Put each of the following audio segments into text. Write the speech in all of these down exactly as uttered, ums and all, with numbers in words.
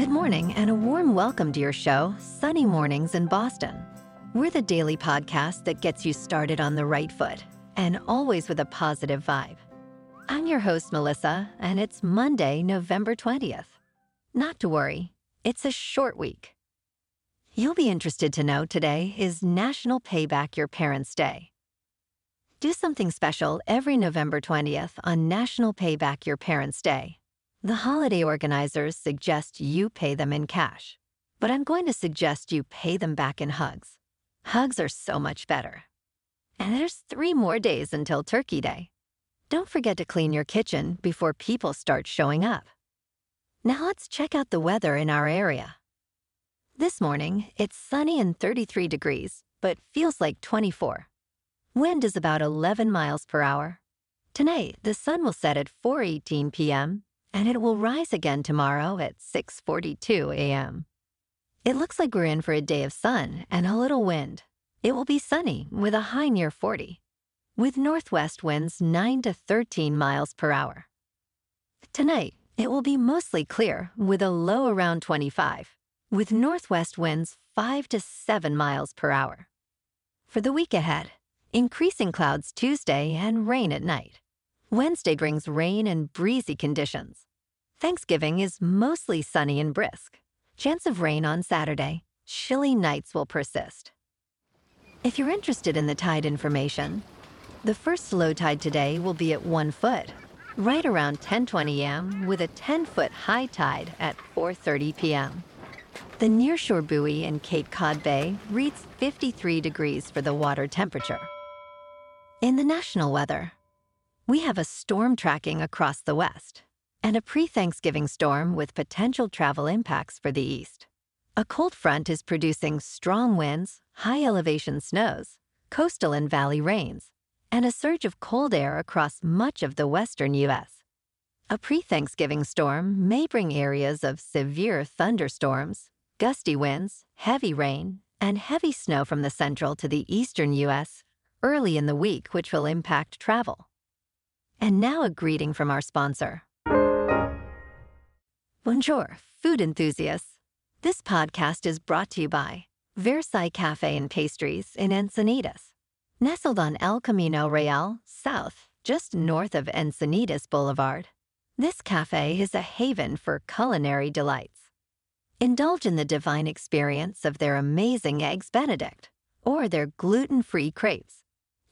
Good morning and a warm welcome to your show, Sunny Mornings in Boston. We're the daily podcast that gets you started on the right foot and always with a positive vibe. I'm your host, Melissa, and it's Monday, November twentieth. Not to worry, it's a short week. You'll be interested to know today is National Payback Your Parents Day. Do something special every November twentieth on National Payback Your Parents Day. The holiday organizers suggest you pay them in cash, but I'm going to suggest you pay them back in hugs. Hugs are so much better. And there's three more days until Turkey Day. Don't forget to clean your kitchen before people start showing up. Now let's check out the weather in our area. This morning, it's sunny and thirty-three degrees, but feels like twenty-four. Wind is about eleven miles per hour. Tonight, the sun will set at four eighteen p.m., and it will rise again tomorrow at six forty-two a.m. It looks like we're in for a day of sun and a little wind. It will be sunny with a high near forty, with northwest winds nine to thirteen miles per hour. Tonight, it will be mostly clear with a low around twenty-five, with northwest winds five to seven miles per hour. For the week ahead, increasing clouds Tuesday and rain at night. Wednesday brings rain and breezy conditions. Thanksgiving is mostly sunny and brisk. Chance of rain on Saturday. Chilly nights will persist. If you're interested in the tide information, the first low tide today will be at one foot, right around ten twenty a.m. with a ten-foot high tide at four thirty p.m. The nearshore buoy in Cape Cod Bay reads fifty-three degrees for the water temperature. In the national weather, we have a storm tracking across the west and a pre-Thanksgiving storm with potential travel impacts for the east. A cold front is producing strong winds, high elevation snows, coastal and valley rains, and a surge of cold air across much of the western U S. A pre-Thanksgiving storm may bring areas of severe thunderstorms, gusty winds, heavy rain, and heavy snow from the central to the eastern U S early in the week, which will impact travel. And now a greeting from our sponsor. Bonjour, food enthusiasts. This podcast is brought to you by Versailles Cafe and Pastries in Encinitas. Nestled on El Camino Real, south, just north of Encinitas Boulevard, this cafe is a haven for culinary delights. Indulge in the divine experience of their amazing Eggs Benedict or their gluten-free crepes.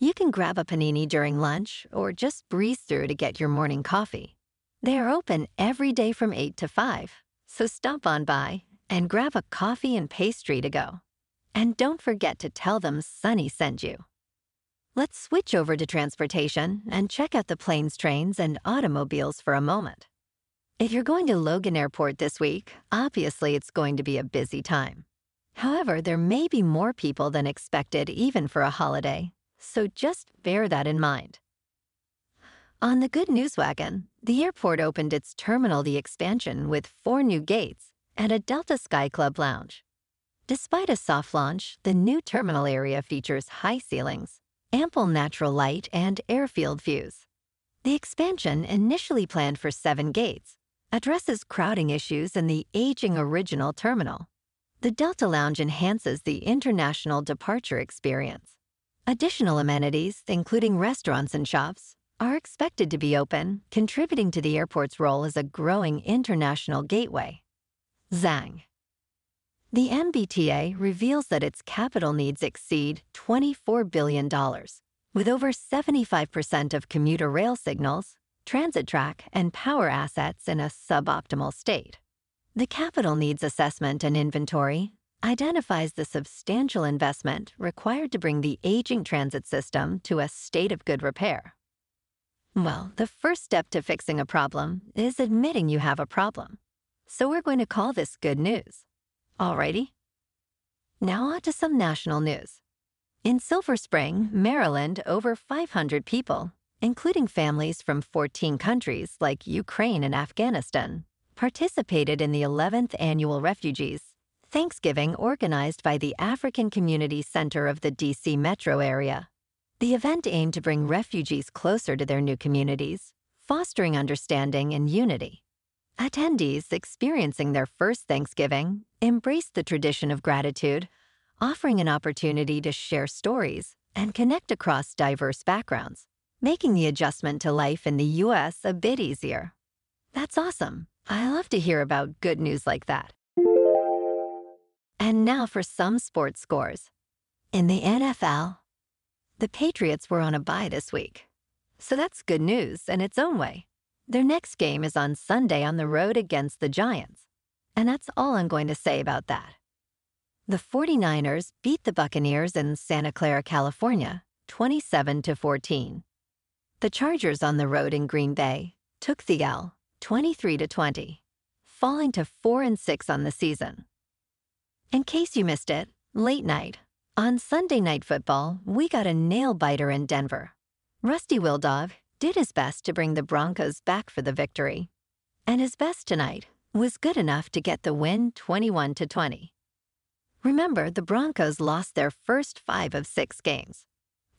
You can grab a panini during lunch or just breeze through to get your morning coffee. They are open every day from eight to five, so stop on by and grab a coffee and pastry to go. And don't forget to tell them Sunny sent you. Let's switch over to transportation and check out the planes, trains, and automobiles for a moment. If you're going to Logan Airport this week, obviously it's going to be a busy time. However, there may be more people than expected even for a holiday, so just bear that in mind. On the good news wagon, the airport opened its Terminal D expansion with four new gates and a Delta Sky Club lounge. Despite a soft launch, the new terminal area features high ceilings, ample natural light, and airfield views. The expansion, initially planned for seven gates, addresses crowding issues in the aging original terminal. The Delta Lounge enhances the international departure experience. Additional amenities, including restaurants and shops, are expected to be open, contributing to the airport's role as a growing international gateway. Zang. The M B T A reveals that its capital needs exceed twenty-four billion dollars, with over seventy-five percent of commuter rail signals, transit track, and power assets in a suboptimal state. The capital needs assessment and inventory identifies the substantial investment required to bring the aging transit system to a state of good repair. Well, the first step to fixing a problem is admitting you have a problem. So we're going to call this good news. Alrighty. Now on to some national news. In Silver Spring, Maryland, over five hundred people, including families from fourteen countries like Ukraine and Afghanistan, participated in the eleventh Annual Refugees Thanksgiving organized by the African Community Center of the D C metro area. The event aimed to bring refugees closer to their new communities, fostering understanding and unity. Attendees experiencing their first Thanksgiving embraced the tradition of gratitude, offering an opportunity to share stories and connect across diverse backgrounds, making the adjustment to life in the U S a bit easier. That's awesome. I love to hear about good news like that. And now for some sports scores. In the N F L, the Patriots were on a bye this week, so that's good news in its own way. Their next game is on Sunday on the road against the Giants, and that's all I'm going to say about that. The forty-niners beat the Buccaneers in Santa Clara, California, twenty-seven to fourteen. The Chargers on the road in Green Bay took the L, twenty-three to twenty, falling to four and six on the season. In case you missed it, late night, on Sunday Night Football, we got a nail-biter in Denver. Rusty Wildov did his best to bring the Broncos back for the victory, and his best tonight was good enough to get the win twenty-one to twenty. Remember, the Broncos lost their first five of six games,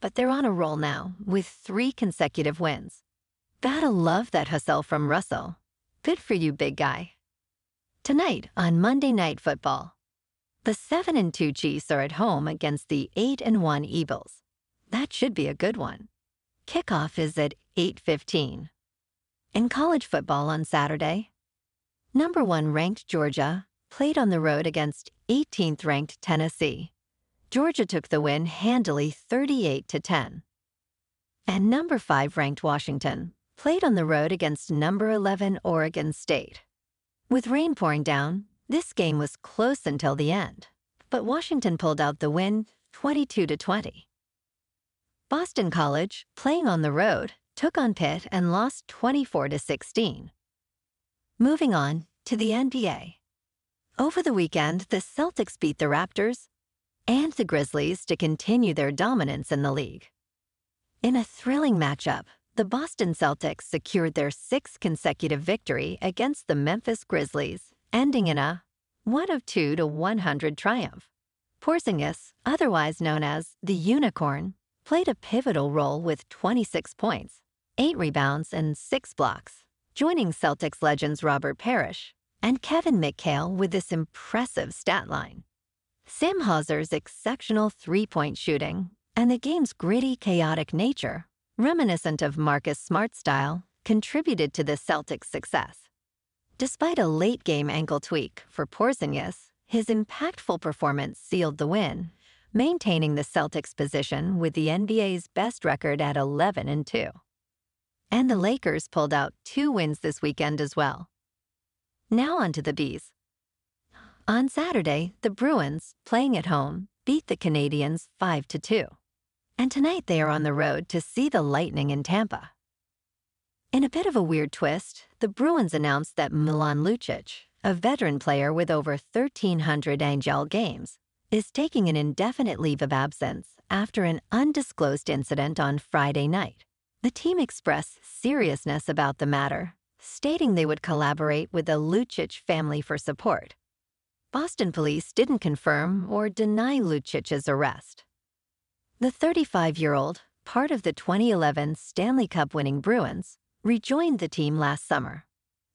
but they're on a roll now with three consecutive wins. Gotta love that hustle from Russell. Good for you, big guy. Tonight on Monday Night Football, the seven and two Chiefs are at home against the eight and one Eagles. That should be a good one. Kickoff is at eight fifteen. In college football on Saturday, number one ranked Georgia played on the road against eighteenth ranked Tennessee. Georgia took the win handily thirty-eight to ten. And number five ranked Washington played on the road against number eleven Oregon State. With rain pouring down, this game was close until the end, but Washington pulled out the win twenty-two to twenty. Boston College, playing on the road, took on Pitt and lost twenty-four to sixteen. Moving on to the N B A. Over the weekend, the Celtics beat the Raptors and the Grizzlies to continue their dominance in the league. In a thrilling matchup, the Boston Celtics secured their sixth consecutive victory against the Memphis Grizzlies, ending in a one oh two to one hundred triumph. Porzingis, otherwise known as the Unicorn, played a pivotal role with twenty-six points, eight rebounds, and six blocks, joining Celtics legends Robert Parrish and Kevin McHale with this impressive stat line. Sam Hauser's exceptional three-point shooting and the game's gritty, chaotic nature, reminiscent of Marcus Smart's style, contributed to the Celtics' success. Despite a late-game ankle tweak for Porzingis, his impactful performance sealed the win, maintaining the Celtics' position with the N B A's best record at eleven and two. And the Lakers pulled out two wins this weekend as well. Now on to the Bees. On Saturday, the Bruins, playing at home, beat the Canadiens five to two. And tonight they are on the road to see the Lightning in Tampa. In a bit of a weird twist, the Bruins announced that Milan Lucic, a veteran player with over thirteen hundred N H L games, is taking an indefinite leave of absence after an undisclosed incident on Friday night. The team expressed seriousness about the matter, stating they would collaborate with the Lucic family for support. Boston police didn't confirm or deny Lucic's arrest. The thirty-five-year-old, part of the twenty eleven Stanley Cup-winning Bruins, rejoined the team last summer.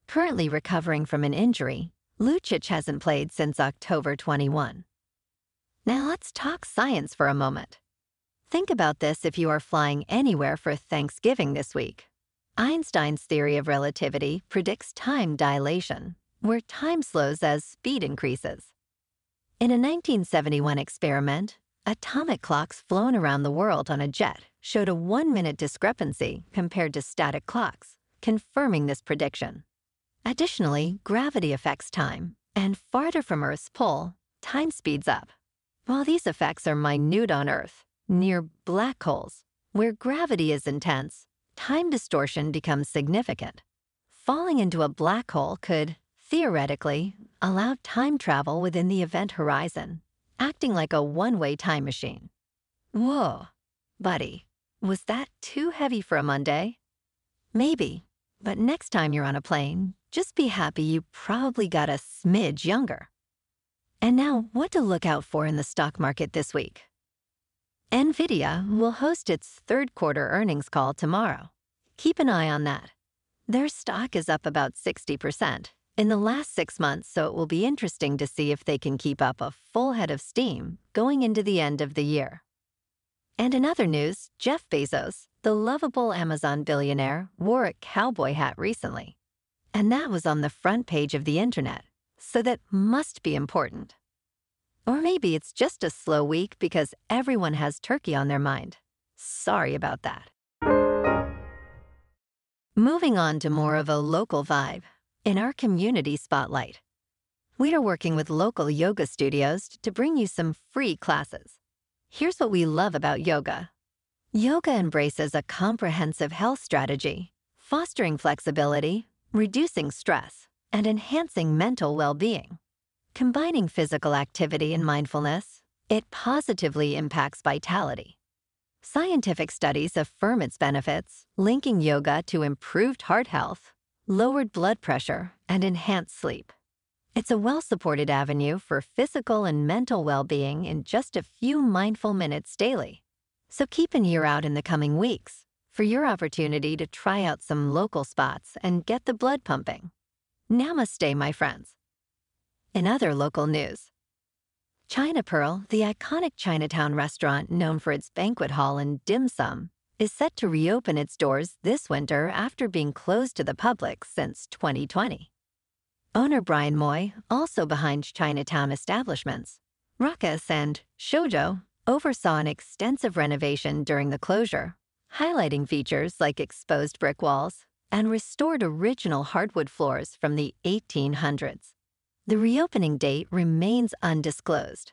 Currently recovering from an injury, Lucic hasn't played since October twenty-first. Now let's talk science for a moment. Think about this if you are flying anywhere for Thanksgiving this week. Einstein's theory of relativity predicts time dilation, where time slows as speed increases. In a nineteen seventy-one experiment, atomic clocks flown around the world on a jet showed a one-minute discrepancy compared to static clocks, confirming this prediction. Additionally, gravity affects time, and farther from Earth's pole, time speeds up. While these effects are minute on Earth, near black holes, where gravity is intense, time distortion becomes significant. Falling into a black hole could, theoretically, allow time travel within the event horizon, acting like a one-way time machine. Whoa, buddy, was that too heavy for a Monday? Maybe, but next time you're on a plane, just be happy you probably got a smidge younger. And now, what to look out for in the stock market this week. NVIDIA will host its third quarter earnings call tomorrow. Keep an eye on that. Their stock is up about sixty percent in the last six months, so it will be interesting to see if they can keep up a full head of steam going into the end of the year. And in other news, Jeff Bezos, the lovable Amazon billionaire, wore a cowboy hat recently. And that was on the front page of the internet, so that must be important. Or maybe it's just a slow week because everyone has turkey on their mind. Sorry about that. Moving on to more of a local vibe, in our community spotlight, we are working with local yoga studios to bring you some free classes. Here's what we love about yoga. Yoga embraces a comprehensive health strategy, fostering flexibility, reducing stress, and enhancing mental well-being. Combining physical activity and mindfulness, it positively impacts vitality. Scientific studies affirm its benefits, linking yoga to improved heart health, lowered blood pressure, and enhanced sleep. It's a well-supported avenue for physical and mental well-being in just a few mindful minutes daily. So keep an ear out in the coming weeks for your opportunity to try out some local spots and get the blood pumping. Namaste, my friends. In other local news, China Pearl, the iconic Chinatown restaurant known for its banquet hall and dim sum, is set to reopen its doors this winter after being closed to the public since twenty twenty. Owner Brian Moy, also behind Chinatown establishments, Ruckus and Shoujo, oversaw an extensive renovation during the closure, highlighting features like exposed brick walls and restored original hardwood floors from the eighteen hundreds. The reopening date remains undisclosed,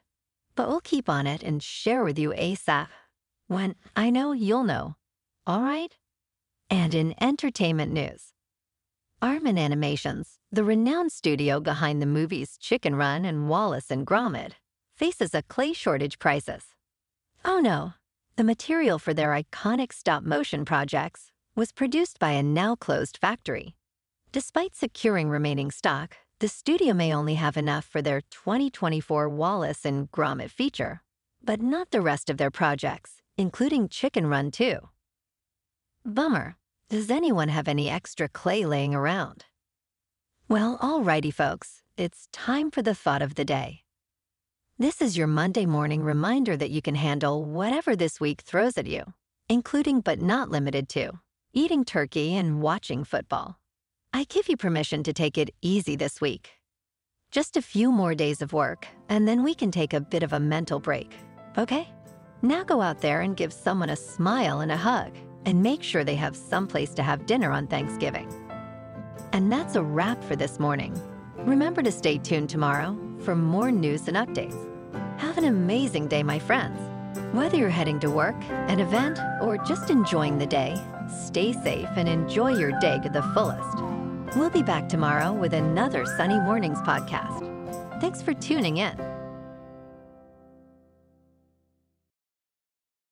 but we'll keep on it and share with you ASAP. When I know, you'll know. All right? And in entertainment news, Armin Animations, the renowned studio behind the movies Chicken Run and Wallace and Gromit, faces a clay shortage crisis. Oh no, the material for their iconic stop-motion projects was produced by a now-closed factory. Despite securing remaining stock, the studio may only have enough for their twenty twenty-four Wallace and Gromit feature, but not the rest of their projects, including Chicken Run two. Bummer, does anyone have any extra clay laying around? Well, alrighty folks, it's time for the thought of the day. This is your Monday morning reminder that you can handle whatever this week throws at you, including but not limited to eating turkey and watching football. I give you permission to take it easy this week. Just a few more days of work, and then we can take a bit of a mental break, okay? Now go out there and give someone a smile and a hug, and make sure they have someplace to have dinner on Thanksgiving. And that's a wrap for this morning. Remember to stay tuned tomorrow for more news and updates. Have an amazing day, my friends. Whether you're heading to work, an event, or just enjoying the day, stay safe and enjoy your day to the fullest. We'll be back tomorrow with another Sunny Mornings podcast. Thanks for tuning in.